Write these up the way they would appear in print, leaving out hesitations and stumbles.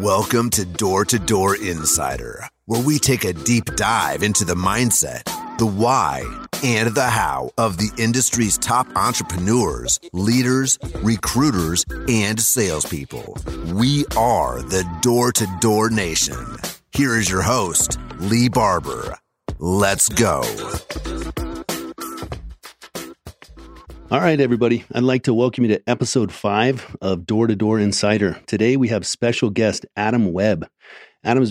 Welcome to Door Insider, where we take a deep dive into the mindset, the why, and the how of the industry's top entrepreneurs, leaders, recruiters, and salespeople. We are the Door to Door Nation. Here is your host, Lee Barber. Let's go. All right, everybody. I'd like to welcome you to episode 5 of Door to Door Insider. Today, we have special guest Adam Webb. Adam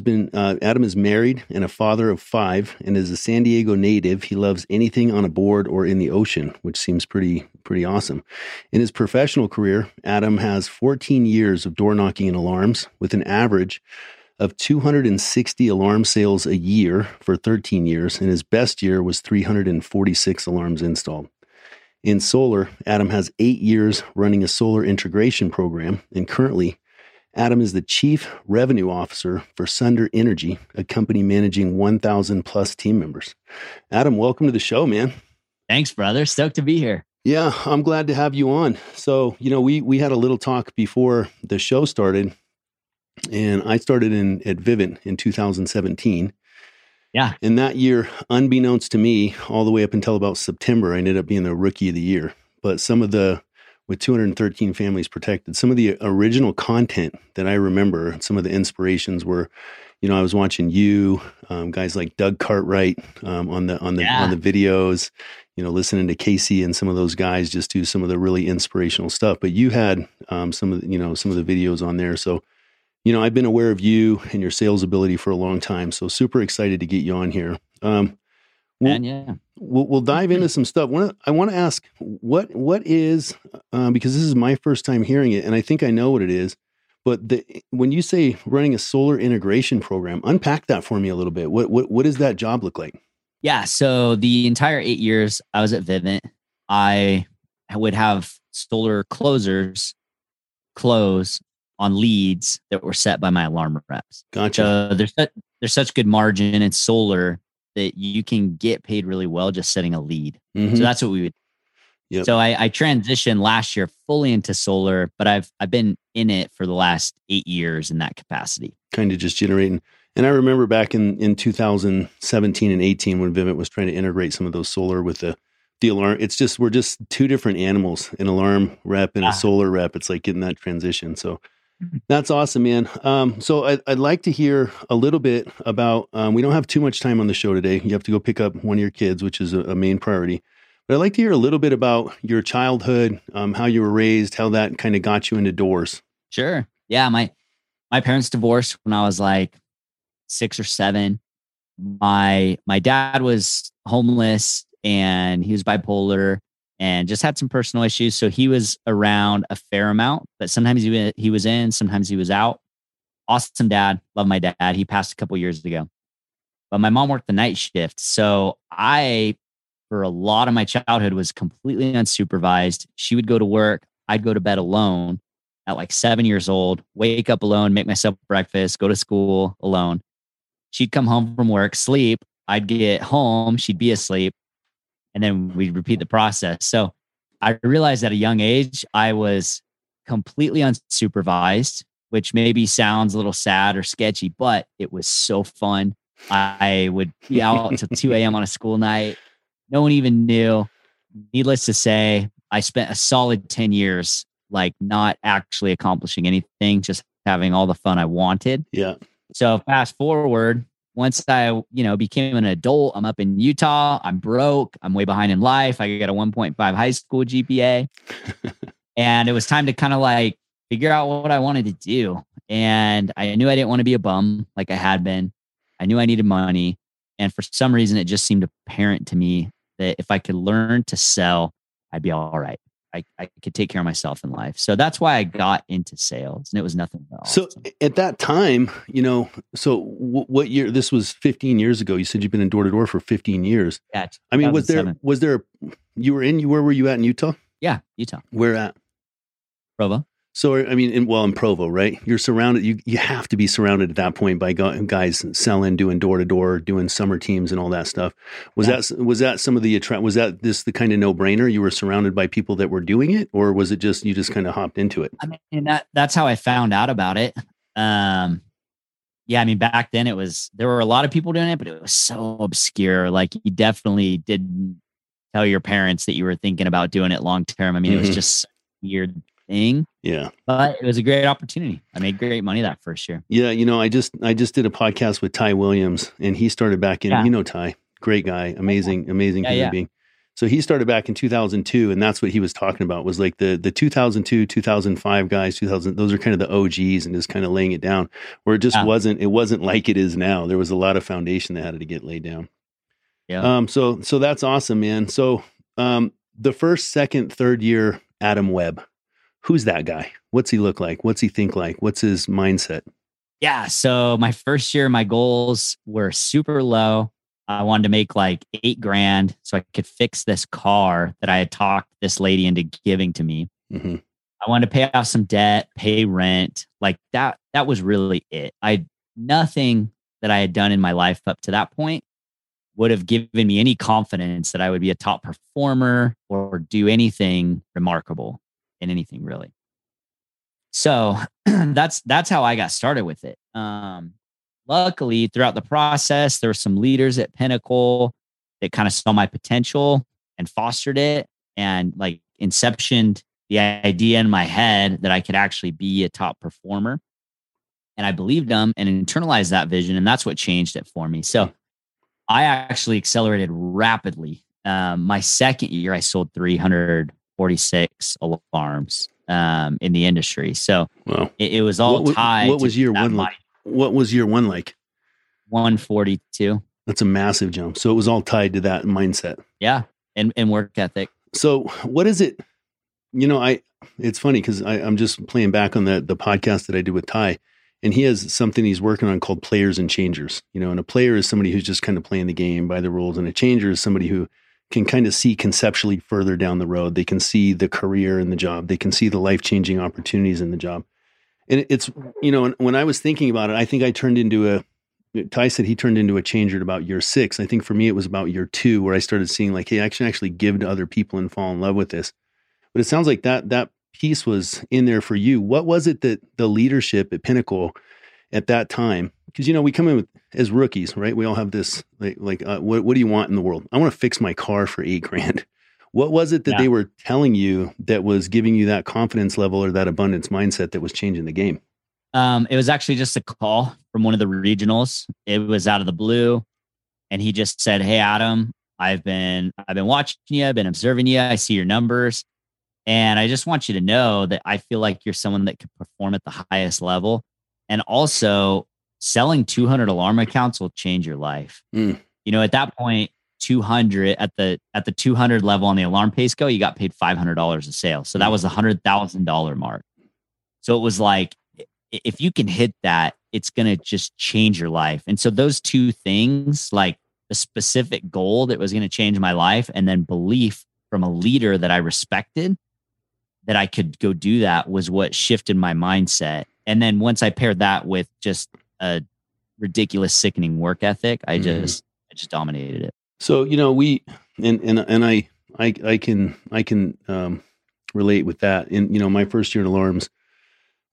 is married and a father of 5, and is a San Diego native. He loves anything on a board or in the ocean, which seems pretty awesome. In his professional career, Adam has 14 years of door knocking and alarms, with an average of 260 alarm sales a year for 13 years, and his best year was 346 alarms installed. In solar, Adam has 8 years running a solar integration program, and currently, Adam is the Chief Revenue Officer for Sunder Energy, a company managing 1,000 plus team members. Adam, welcome to the show, man. Thanks, brother. Stoked to be here. Yeah, I'm glad to have you on. So, we had a little talk before the show started. And I started at Vivint in 2017. Yeah. And that year, unbeknownst to me, all the way up until about September, I ended up being the rookie of the year. But with 213 families protected, some of the original content that I remember, some of the inspirations were, I was watching you, guys like Doug Cartwright on the videos, listening to Casey and some of those guys just do some of the really inspirational stuff. But you had some of the videos on there. So, I've been aware of you and your sales ability for a long time. So super excited to get you on here. We'll dive into some stuff. I want to ask what is, because this is my first time hearing it, and I think I know what it is, but when you say running a solar integration program, unpack that for me a little bit. What does that job look like? Yeah. So the entire 8 years I was at Vivint, I would have solar closers close on leads that were set by my alarm reps. Gotcha. So there's such good margin in solar that you can get paid really well just setting a lead. Mm-hmm. So that's what we would do. Yep. So I transitioned last year fully into solar, but I've been in it for the last 8 years in that capacity. Kind of just generating. And I remember back in 2017 and 18 when Vivint was trying to integrate some of those solar with the alarm. It's just, we're just two different animals, an alarm rep and a solar rep. It's like getting that transition. So that's awesome, man. So I'd like to hear a little bit about, we don't have too much time on the show today. You have to go pick up one of your kids, which is a main priority. But I'd like to hear a little bit about your childhood, how you were raised, how that kind of got you into doors. Sure. Yeah. My parents divorced when I was like 6 or 7. My dad was homeless and he was bipolar and just had some personal issues. So he was around a fair amount, but sometimes he was in, sometimes he was out. Awesome dad. Love my dad. He passed a couple years ago. But my mom worked the night shift. So for a lot of my childhood, was completely unsupervised. She would go to work. I'd go to bed alone at like 7 years old, wake up alone, make myself breakfast, go to school alone. She'd come home from work, sleep. I'd get home. She'd be asleep. And then we repeat the process. So I realized at a young age, I was completely unsupervised, which maybe sounds a little sad or sketchy, but it was so fun. I would be out until 2 a.m. on a school night. No one even knew. Needless to say, I spent a solid 10 years, like not actually accomplishing anything, just having all the fun I wanted. Yeah. So fast forward. Once I, became an adult, I'm up in Utah. I'm broke. I'm way behind in life. I got a 1.5 high school GPA. And it was time to kind of like figure out what I wanted to do. And I knew I didn't want to be a bum like I had been. I knew I needed money. And for some reason, it just seemed apparent to me that if I could learn to sell, I'd be all right. I could take care of myself in life. So that's why I got into sales, and it was nothing else. So at that time, what year, this was 15 years ago. You said you've been in door to door for 15 years. Yeah. I mean, where were you at in Utah? Yeah. Utah. Where at? Provo. So, in Provo, right? You're surrounded. You have to be surrounded at that point by guys selling, doing door to door, doing summer teams and all that stuff. Was that this the kind of no brainer? You were surrounded by people that were doing it, or was it just, you just kind of hopped into it? I mean, that's how I found out about it. Yeah, I mean, back then there were a lot of people doing it, but it was so obscure. Like, you definitely didn't tell your parents that you were thinking about doing it long term. I mean, It was just a weird thing. Yeah. But it was a great opportunity. I made great money that first year. Yeah. You know, I just did a podcast with Ty Williams, and he started back in, you know, Ty, great guy, amazing human being. So he started back in 2002, and that's what he was talking about, was like the 2002, 2005 guys, 2000, those are kind of the OGs, and just kind of laying it down, where it just wasn't like it is now. There was a lot of foundation that had to get laid down. Yeah. So that's awesome, man. So, the first, second, third year, Adam Webb, who's that guy? What's he look like? What's he think like? What's his mindset? Yeah. So my first year, my goals were super low. I wanted to make like $8,000 so I could fix this car that I had talked this lady into giving to me. Mm-hmm. I wanted to pay off some debt, pay rent. Like that was really it. Nothing that I had done in my life up to that point would have given me any confidence that I would be a top performer or do anything remarkable in anything, really. So that's how I got started with it. Luckily, throughout the process, there were some leaders at Pinnacle that kind of saw my potential and fostered it, and like inceptioned the idea in my head that I could actually be a top performer. And I believed them and internalized that vision, and that's what changed it for me. So I actually accelerated rapidly. My second year, I sold 346 alarms in the industry. So it was all tied. What was year one like? What was year one like? 142. That's a massive jump. So it was all tied to that mindset. Yeah. And work ethic. So what is it? You know, it's funny because I'm just playing back on the podcast that I did with Ty, and he has something he's working on called players and changers, you know, and a player is somebody who's just kind of playing the game by the rules, and a changer is somebody who can kind of see conceptually further down the road. They can see the career in the job. They can see the life-changing opportunities in the job. And it's, you know, when I was thinking about it, I think I turned into Ty said he turned into a changer at about year 6. I think for me, it was about year 2 where I started seeing like, hey, I can actually give to other people and fall in love with this. But it sounds like that piece was in there for you. What was it that the leadership at Pinnacle at that time, because, you know, we come in with, as rookies, right? We all have this, what do you want in the world? I want to fix my car for $8,000. What was it that they were telling you that was giving you that confidence level or that abundance mindset that was changing the game? It was actually just a call from one of the regionals. It was out of the blue. And he just said, hey, Adam, I've been watching you. I've been observing you. I see your numbers. And I just want you to know that I feel like you're someone that can perform at the highest level. And also selling 200 alarm accounts will change your life. Mm. You know, at that point, 200 at the 200 level on the alarm pay scale, you got paid $500 a sale. So that was the $100,000 mark. So it was like, if you can hit that, it's going to just change your life. And so those two things, like the specific goal that was going to change my life, and then belief from a leader that I respected that I could go do that, was what shifted my mindset. And then once I paired that with just a ridiculous, sickening work ethic, I just dominated it. So, you know, we, and I can relate with that. And, you know, my first year in alarms,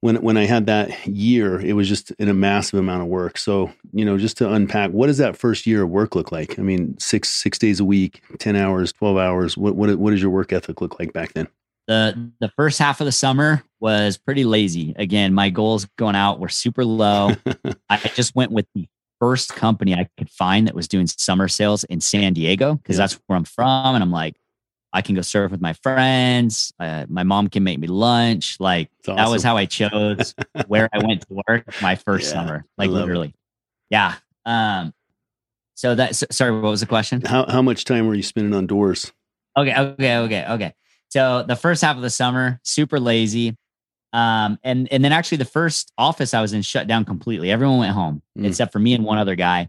when I had that year, it was just in a massive amount of work. So, you know, just to unpack, what does that first year of work look like? I mean, six days a week, 10 hours, 12 hours. What does your work ethic look like back then? The first half of the summer was pretty lazy. Again, my goals going out were super low. I just went with the first company I could find that was doing summer sales in San Diego, because that's where I'm from. And I'm like, I can go surf with my friends. My mom can make me lunch. Like, awesome. That was how I chose where I went to work my first summer, like literally. It. Yeah. Sorry, what was the question? How much time were you spending on doors? Okay. So the first half of the summer, super lazy. And then actually the first office I was in shut down completely. Everyone went home except for me and one other guy.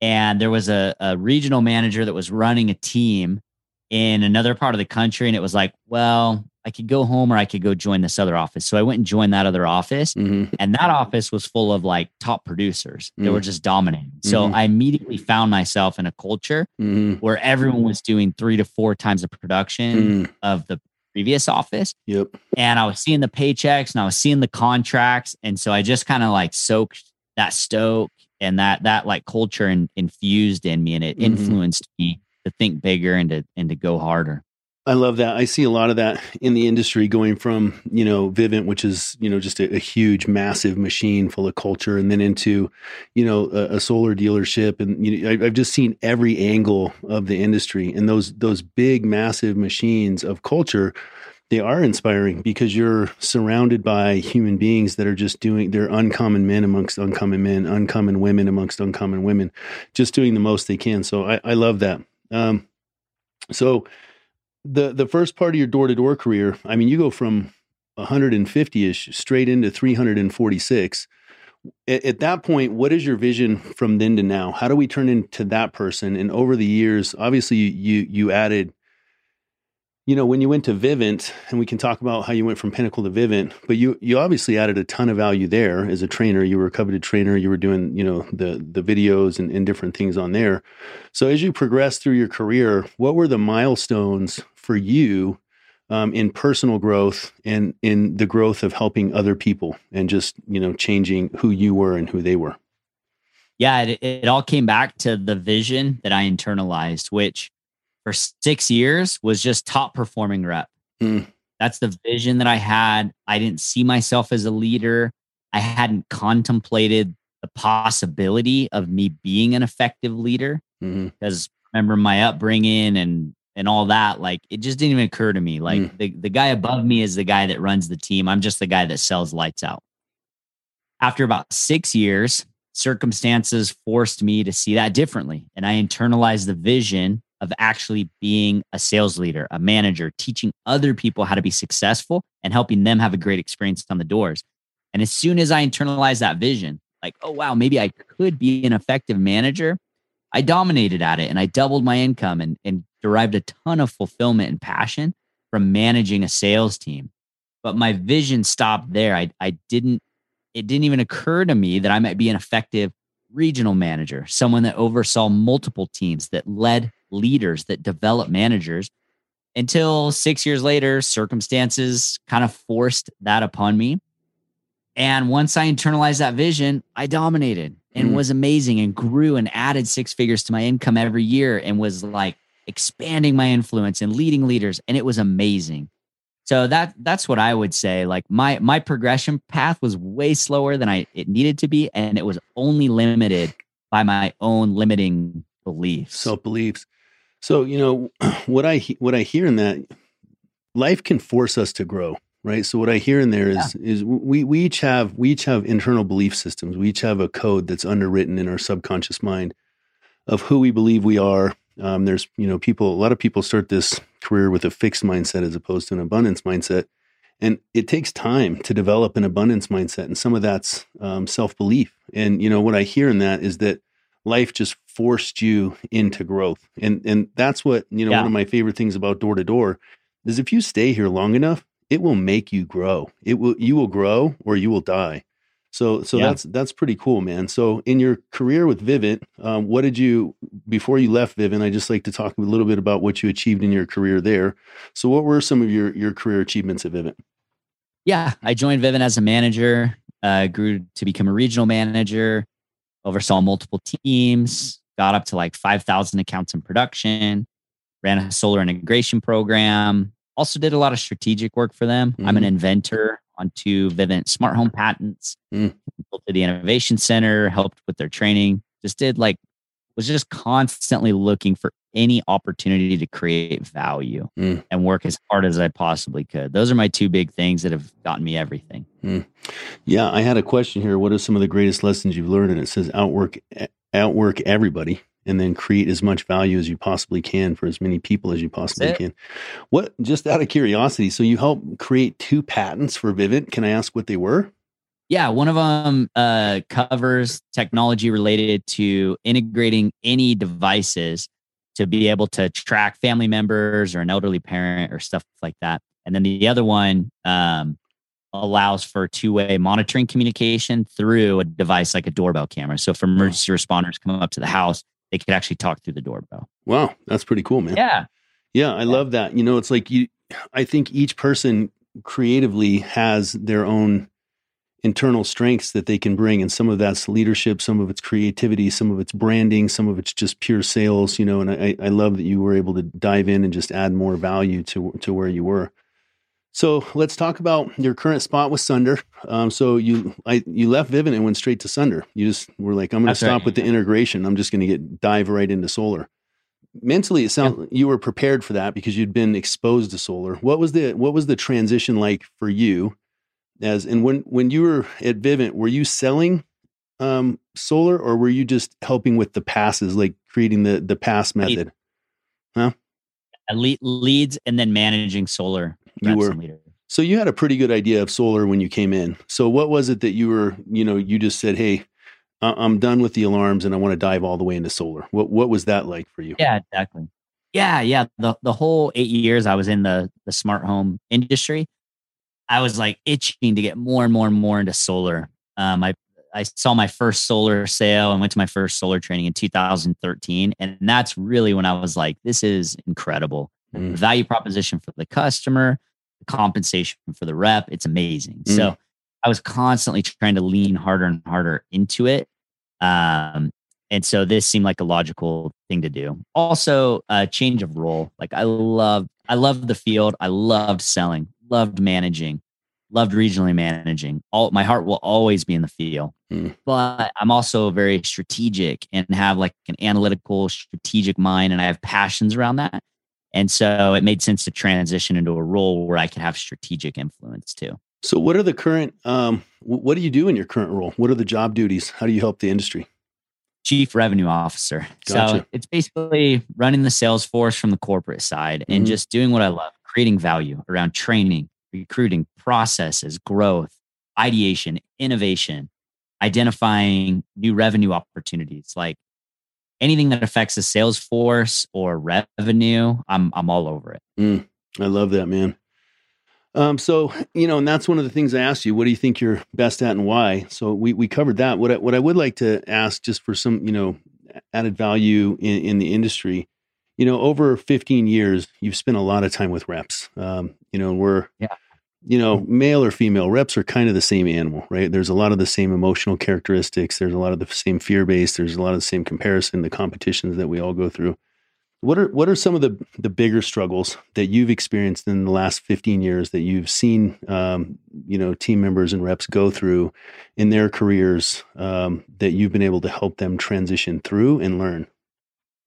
And there was a regional manager that was running a team in another part of the country. And it was like, well, I could go home or I could go join this other office. So I went and joined that other office. Mm-hmm. And that office was full of like top producers that were just dominating. So I immediately found myself in a culture where everyone was doing 3 to 4 times the production of the previous office. Yep. And I was seeing the paychecks and I was seeing the contracts. And so I just kind of like soaked that stoke and that like culture and infused in me, and it influenced me to think bigger and to go harder. I love that. I see a lot of that in the industry, going from, you know, Vivint, which is, you know, just a huge, massive machine full of culture, and then into, you know, a solar dealership. And you know, I've just seen every angle of the industry, and those big, massive machines of culture, they are inspiring because you're surrounded by human beings that are just they're uncommon men amongst uncommon men, uncommon women amongst uncommon women, just doing the most they can. So I love that. So the first part of your door-to-door career, I mean, you go from 150-ish straight into 346. At that point, what is your vision from then to now? How do we turn into that person? And over the years, obviously you added, you know, when you went to Vivint, and we can talk about how you went from Pinnacle to Vivint, but you obviously added a ton of value there as a trainer. You were a coveted trainer. You were doing, you know, the videos and different things on there. So as you progressed through your career, what were the milestones for you in personal growth and in the growth of helping other people and just, you know, changing who you were and who they were? Yeah, it all came back to the vision that I internalized, which for 6 years was just top performing rep. That's the vision that I had. I didn't see myself as a leader. I hadn't contemplated the possibility of me being an effective leader because remember my upbringing and all that, like it just didn't even occur to me. Like the guy above me is the guy that runs the team. I'm just the guy that sells lights out. After about 6 years, circumstances forced me to see that differently. And I internalized the vision of actually being a sales leader, a manager, teaching other people how to be successful and helping them have a great experience on the doors. And as soon as I internalized that vision, like, oh, wow, maybe I could be an effective manager, I dominated at it and I doubled my income and derived a ton of fulfillment and passion from managing a sales team. But my vision stopped there. It didn't even occur to me that I might be an effective regional manager, someone that oversaw multiple teams, that led leaders, that develop managers, until 6 years later, circumstances kind of forced that upon me. And once I internalized that vision, I dominated and was amazing and grew and added six figures to my income every year and was like expanding my influence and leading leaders. And it was amazing. So that's what I would say. Like my progression path was way slower than it needed to be. And it was only limited by my own limiting beliefs. Self-beliefs. So, you know, what I hear in that, life can force us to grow, right? So what I hear in there is we each have internal belief systems. We each have a code that's underwritten in our subconscious mind of who we believe we are. There's, you know, a lot of people start this career with a fixed mindset as opposed to an abundance mindset. And it takes time to develop an abundance mindset. And some of that's self-belief. And, you know, what I hear in that is that life just forced you into growth. And that's what, you know, one of my favorite things about door to door is if you stay here long enough, it will make you grow. You will grow or you will die. So that's pretty cool, man. So in your career with Vivint, before you left Vivint, I just like to talk a little bit about what you achieved in your career there. So what were some of your career achievements at Vivint? Yeah, I joined Vivint as a manager, grew to become a regional manager, oversaw multiple teams, got up to like 5,000 accounts in production, ran a solar integration program, also did a lot of strategic work for them. I'm an inventor on 2 Vivint smart home patents, built to the innovation center, helped with their training, was just constantly looking for any opportunity to create value and work as hard as I possibly could. Those are my 2 big things that have gotten me everything. Yeah. I had a question here. What are some of the greatest lessons you've learned? And it says outwork everybody and then create as much value as you possibly can for as many people as you possibly can. What, just out of curiosity, so you helped create 2 patents for Vivint. Can I ask what they were? Yeah, one of them covers technology related to integrating any devices to be able to track family members or an elderly parent or stuff like that. And then the other one allows for two-way monitoring communication through a device like a doorbell camera. So if emergency responders come up to the house, they could actually talk through the doorbell. Wow, that's pretty cool, man. Yeah. Yeah, I love that. You know, it's like I think each person creatively has their own internal strengths that they can bring. And some of that's leadership, some of it's creativity, some of it's branding, some of it's just pure sales, you know, and I love that you were able to dive in and just add more value to where you were. So let's talk about your current spot with Sunder. So you left Vivint and went straight to Sunder. You just were like, I'm going to stop with the integration. I'm just going to dive right into solar. Mentally, it sounds you were prepared for that because you'd been exposed to solar. What was the transition like for you? When you were at Vivint, were you selling solar, or were you just helping with the passes, like creating the pass method? Huh? Leads and then managing solar. You were, so you had a pretty good idea of solar when you came in. So what was it that you were, you know, you just said, hey, I'm done with the alarms and I want to dive all the way into solar. What was that like for you? Yeah, exactly. Yeah. The whole 8 years I was in the smart home industry, I was like itching to get more and more and more into solar. I saw my first solar sale and went to my first solar training in 2013. And that's really when I was like, this is incredible. The value proposition for the customer, the compensation for the rep, it's amazing. So I was constantly trying to lean harder and harder into it. And so this seemed like a logical thing to do. Also, change of role. Like I loved the field. I loved selling, loved managing, loved regionally managing. My heart will always be in the field, but I'm also very strategic and have like an analytical, strategic mind. And I have passions around that. And so it made sense to transition into a role where I could have strategic influence too. So what are the current, what do you do in your current role? What are the job duties? How do you help the industry? Chief Revenue Officer. Gotcha. So it's basically running the sales force from the corporate side and just doing what I love, creating value around training, recruiting, processes, growth, ideation, innovation, identifying new revenue opportunities like anything that affects the sales force or revenue, I'm all over it. I love that, man. So, you know, and that's one of the things I asked you, what do you think you're best at and why? So we covered that. What I would like to ask just for some, you know, added value in the industry, you know, over 15 years, you've spent a lot of time with reps. You know, you know, male or female, reps are kind of the same animal, right? There's a lot of the same emotional characteristics. There's a lot of the same fear base. There's a lot of the same comparison, the competitions that we all go through. What are some of the bigger struggles that you've experienced in the last 15 years that you've seen, you know, team members and reps go through in their careers that you've been able to help them transition through and learn?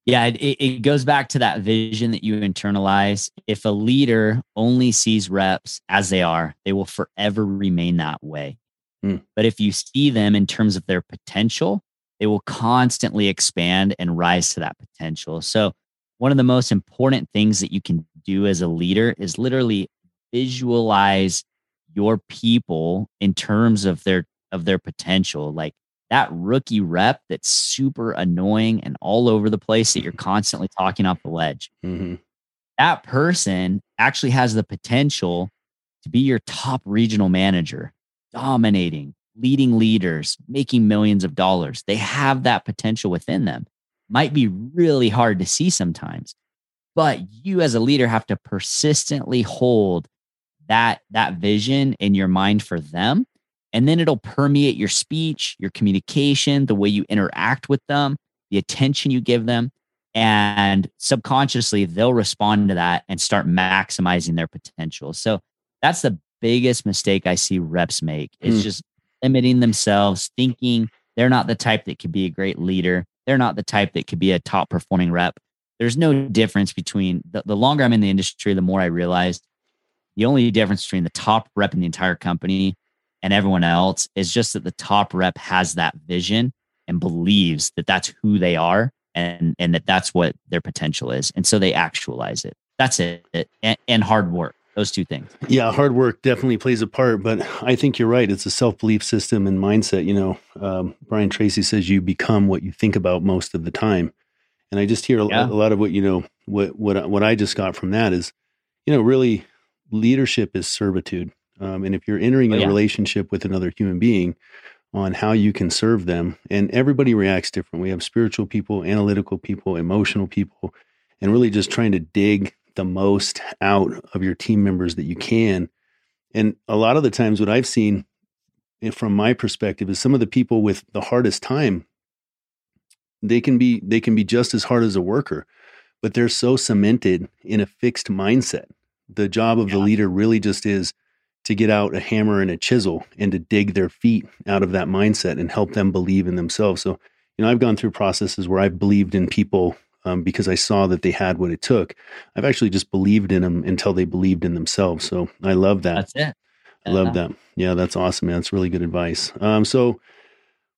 Yeah, it goes back to that vision that you internalize. If a leader only sees reps as they are, they will forever remain that way. But if you see them in terms of their potential, they will constantly expand and rise to that potential. So one of the most important things that you can do as a leader is literally visualize your people in terms of their potential. Like, that rookie rep that's super annoying and all over the place that you're constantly talking off the ledge. That person actually has the potential to be your top regional manager, dominating, leading leaders, making millions of dollars. They have that potential within them. Might be really hard to see sometimes, but you as a leader have to persistently hold that vision in your mind for them. And then it'll permeate your speech, your communication, the way you interact with them, the attention you give them, and subconsciously they'll respond to that and start maximizing their potential. So that's the biggest mistake I see reps make is just limiting themselves, thinking they're not the type that could be a great leader. They're not the type that could be a top performing rep. There's no difference between the longer I'm in the industry, the more I realized the only difference between the top rep in the entire company and everyone else is just that the top rep has that vision and believes that that's who they are and that that's what their potential is. And so they actualize it. That's it. And hard work, those two things. Yeah. Hard work definitely plays a part, but I think you're right. It's a self-belief system and mindset. You know, Brian Tracy says you become what you think about most of the time. And I just hear a lot of what, you know, what I just got from that is, you know, really leadership is servitude. And if you're entering a relationship with another human being on how you can serve them, and everybody reacts different. We have spiritual people, analytical people, emotional people, and really just trying to dig the most out of your team members that you can. And a lot of the times what I've seen from my perspective is some of the people with the hardest time, they can be just as hard as a worker, but they're so cemented in a fixed mindset. The job of the leader really just is to get out a hammer and a chisel and to dig their feet out of that mindset and help them believe in themselves. So, you know, I've gone through processes where I've believed in people because I saw that they had what it took. I've actually just believed in them until they believed in themselves. So I love that. That's it. I love that. Yeah, that's awesome, man. That's really good advice. So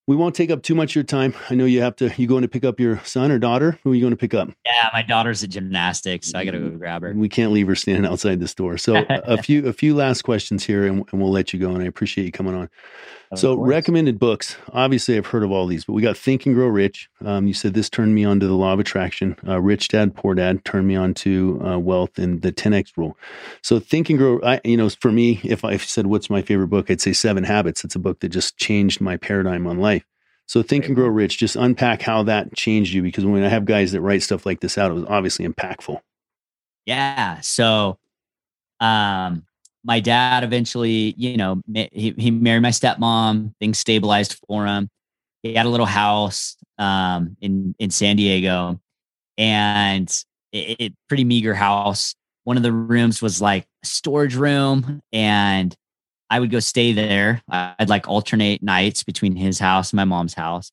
we won't take up too much of your time. I know you going to pick up your son or daughter? Who are you going to pick up? Yeah, my daughter's at gymnastics, so I got to go grab her. We can't leave her standing outside this door. So a few last questions here and we'll let you go. And I appreciate you coming on. So recommended books, obviously I've heard of all these, but we got Think and Grow Rich. You said this turned me on to the Law of Attraction. Rich Dad, Poor Dad turned me on to Wealth and the 10X Rule. So Think and Grow, for me, if I said, what's my favorite book, I'd say Seven Habits. It's a book that just changed my paradigm on life. So Think and Grow Rich, just unpack how that changed you, because when I have guys that write stuff like this out, it was obviously impactful. Yeah. So, my dad eventually, he married my stepmom. Things stabilized for him. He had a little house in San Diego, and it pretty meager house. One of the rooms was like a storage room, and I would go stay there. I'd like alternate nights between his house and my mom's house,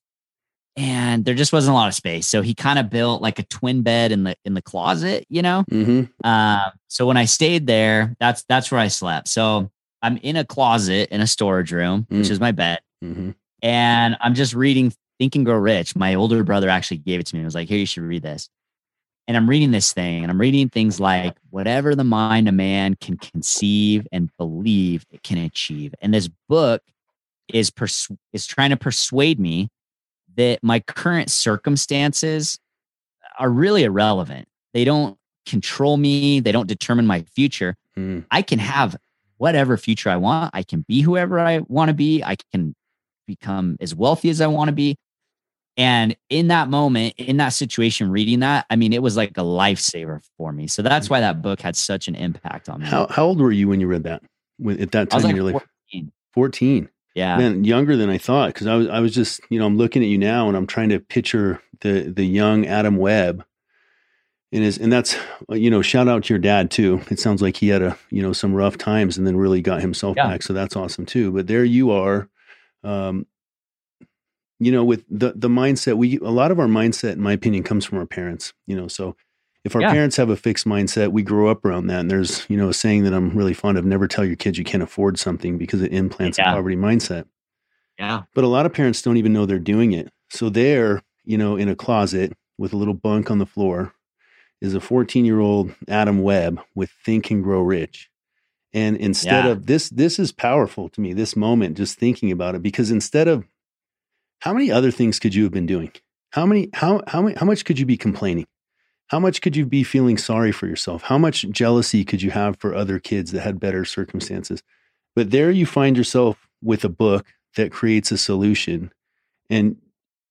and there just wasn't a lot of space. So he kind of built like a twin bed in the closet, Mm-hmm. So when I stayed there, that's where I slept. So I'm in a closet in a storage room, which is my bed. Mm-hmm. And I'm just reading Think and Grow Rich. My older brother actually gave it to me. He was like, here, you should read this. And I'm reading this thing, and I'm reading things like, whatever the mind of man can conceive and believe, it can achieve. And this book is trying to persuade me that my current circumstances are really irrelevant. They don't control me. They don't determine my future. Mm. I can have whatever future I want. I can be whoever I want to be. I can become as wealthy as I want to be. And in that moment, in that situation, reading that, it was like a lifesaver for me. So that's why that book had such an impact on me. How old were you when you read that? At that time, I was like 14. 14. Yeah. Man, younger than I thought. Cause I was just, I'm looking at you now and I'm trying to picture the young Adam Webb and that's, shout out to your dad too. It sounds like he had some rough times and then really got himself back. So that's awesome too. But there you are, with the mindset, a lot of our mindset, in my opinion, comes from our parents, so if our parents have a fixed mindset, we grow up around that. And there's, a saying that I'm really fond of, never tell your kids you can't afford something, because it implants a poverty mindset. Yeah. But a lot of parents don't even know they're doing it. So they're, in a closet with a little bunk on the floor is a 14-year-old Adam Webb with Think and Grow Rich. And instead of this is powerful to me, this moment, just thinking about it, because instead of how many other things could you have been doing? How much could you be complaining? How much could you be feeling sorry for yourself? How much jealousy could you have for other kids that had better circumstances? But there you find yourself with a book that creates a solution, and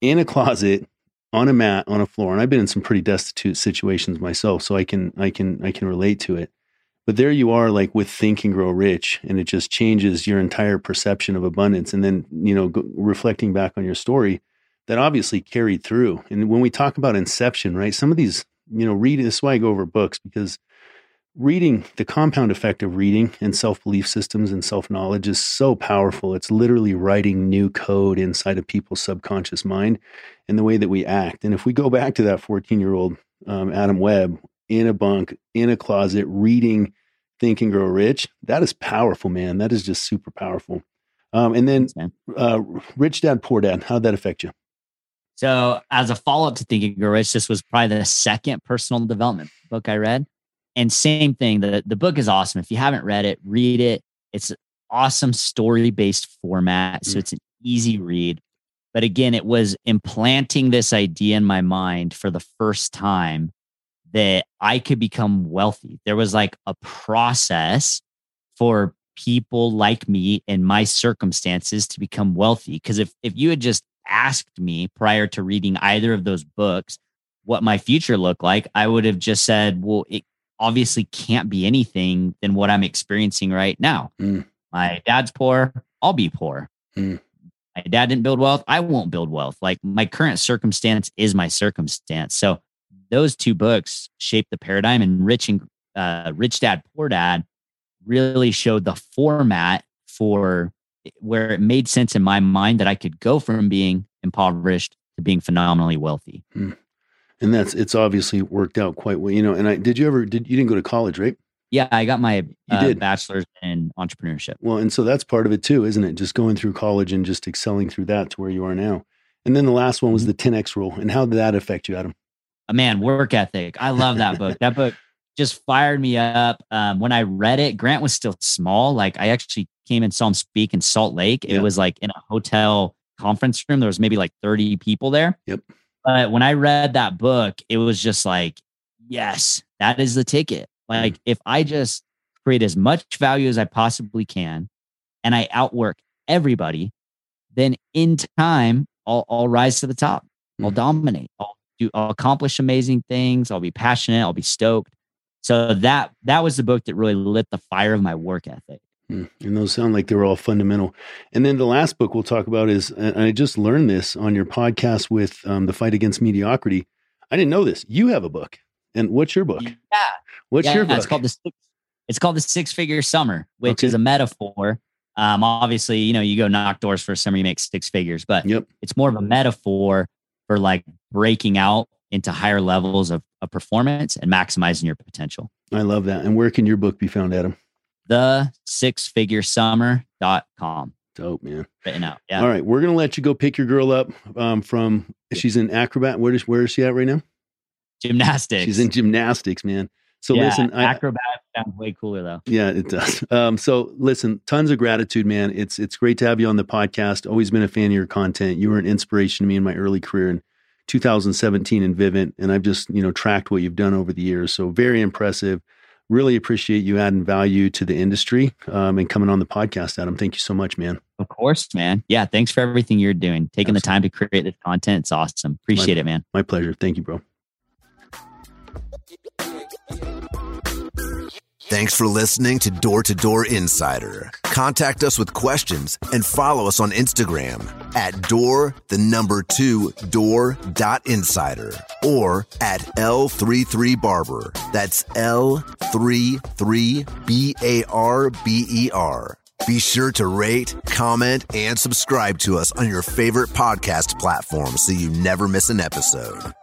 in a closet, on a mat, on a floor. And I've been in some pretty destitute situations myself, so I can relate to it. But there you are, like with Think and Grow Rich, and it just changes your entire perception of abundance. And then, reflecting back on your story, that obviously carried through. And when we talk about inception, right? Some of these, reading, this is why I go over books, because reading, the compound effect of reading and self-belief systems and self-knowledge is so powerful. It's literally writing new code inside of people's subconscious mind and the way that we act. And if we go back to that 14-year-old Adam Webb in a bunk, in a closet, reading Think and Grow Rich, that is powerful, man. That is just super powerful. And then Rich Dad, Poor Dad, how'd that affect you? So as a follow-up to Think and Grow Rich, this was probably the second personal development book I read. And same thing, the book is awesome. If you haven't read it, read it. It's an awesome story-based format, so it's an easy read. But again, it was implanting this idea in my mind for the first time that I could become wealthy. There was like a process for people like me in my circumstances to become wealthy. Because if you had just asked me prior to reading either of those books what my future looked like, I would have just said, well, obviously can't be anything than what I'm experiencing right now. Mm. My dad's poor, I'll be poor. Mm. My dad didn't build wealth, I won't build wealth. Like, my current circumstance is my circumstance. So those two books shaped the paradigm, and Rich Dad, Poor Dad really showed the format for where it made sense in my mind that I could go from being impoverished to being phenomenally wealthy. Mm. And it's obviously worked out quite well, you know. And you didn't go to college, right? Yeah, I got my bachelor's in entrepreneurship. Well, and so that's part of it too, isn't it? Just going through college and just excelling through that to where you are now. And then the last one was the 10X Rule. And how did that affect you, Adam? Man, work ethic. I love that book. That book just fired me up. When I read it, Grant was still small. Like, I actually came and saw him speak in Salt Lake. It was like in a hotel conference room. There was maybe like 30 people there. Yep. But when I read that book, it was just like, yes, that is the ticket. Like, if I just create as much value as I possibly can and I outwork everybody, then in time, I'll rise to the top. I'll dominate. I'll accomplish amazing things. I'll be passionate. I'll be stoked. So that was the book that really lit the fire of my work ethic. And those sound like they were all fundamental. And then the last book we'll talk about is, and I just learned this on your podcast with The Fight Against Mediocrity. I didn't know this. You have a book. And what's your book? Yeah. Your book? It's called The Six Figure Summer, which is a metaphor. Obviously, you know, you go knock doors for a summer, you make six figures, but it's more of a metaphor for like breaking out into higher levels of performance and maximizing your potential. I love that. And where can your book be found, Adam? thesixfiguresummer.com. Dope, man. Written out. Yeah. All right. We're going to let you go pick your girl up she's in acrobat. Where is she at right now? Gymnastics. She's in gymnastics, man. So listen, acrobat sounds way cooler though. Yeah, it does. So listen, tons of gratitude, man. It's great to have you on the podcast. Always been a fan of your content. You were an inspiration to me in my early career in 2017 in Vivint. And I've just, tracked what you've done over the years. So very impressive. Really appreciate you adding value to the industry and coming on the podcast, Adam. Thank you so much, man. Of course, man. Yeah. Thanks for everything you're doing. Taking the time to create this content. It's awesome. Appreciate it, man. My pleasure. Thank you, bro. Thanks for listening to Door Insider. Contact us with questions and follow us on Instagram at door2door.insider or at L33Barber. That's L33Barber. Be sure to rate, comment, and subscribe to us on your favorite podcast platform so you never miss an episode.